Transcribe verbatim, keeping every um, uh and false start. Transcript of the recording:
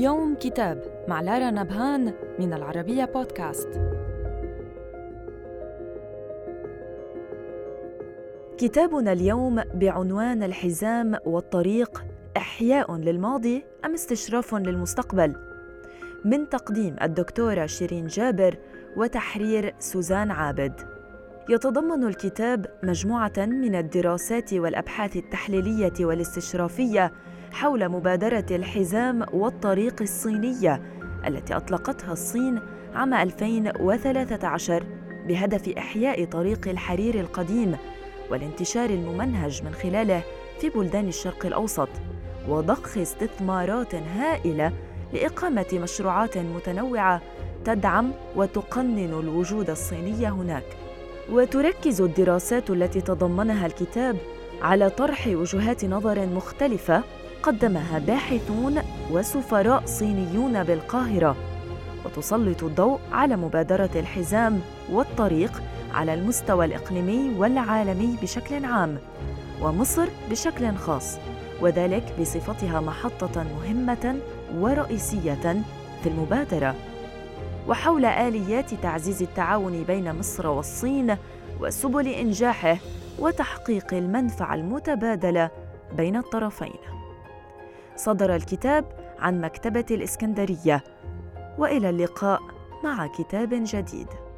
يوم كتاب مع لارا نبهان من العربية بودكاست. كتابنا اليوم بعنوان الحزام والطريق، إحياء للماضي أم استشراف للمستقبل؟ من تقديم الدكتورة شيرين جابر وتحرير سوزان عابد. يتضمن الكتاب مجموعة من الدراسات والأبحاث التحليلية والاستشرافية حول مبادرة الحزام والطريق الصينية التي أطلقتها الصين عام ألفين وثلاثة عشر بهدف إحياء طريق الحرير القديم والانتشار الممنهج من خلاله في بلدان الشرق الأوسط، وضخ استثمارات هائلة لإقامة مشروعات متنوعة تدعم وتقنن الوجود الصيني هناك. وتركز الدراسات التي تضمنها الكتاب على طرح وجهات نظر مختلفة قدمها باحثون وسفراء صينيون بالقاهرة، وتسلط الضوء على مبادرة الحزام والطريق على المستوى الإقليمي والعالمي بشكل عام، ومصر بشكل خاص، وذلك بصفتها محطة مهمة ورئيسية في المبادرة، وحول آليات تعزيز التعاون بين مصر والصين وسبل إنجاحه وتحقيق المنفعة المتبادلة بين الطرفين. صدر الكتاب عن مكتبة الإسكندرية، وإلى اللقاء مع كتاب جديد.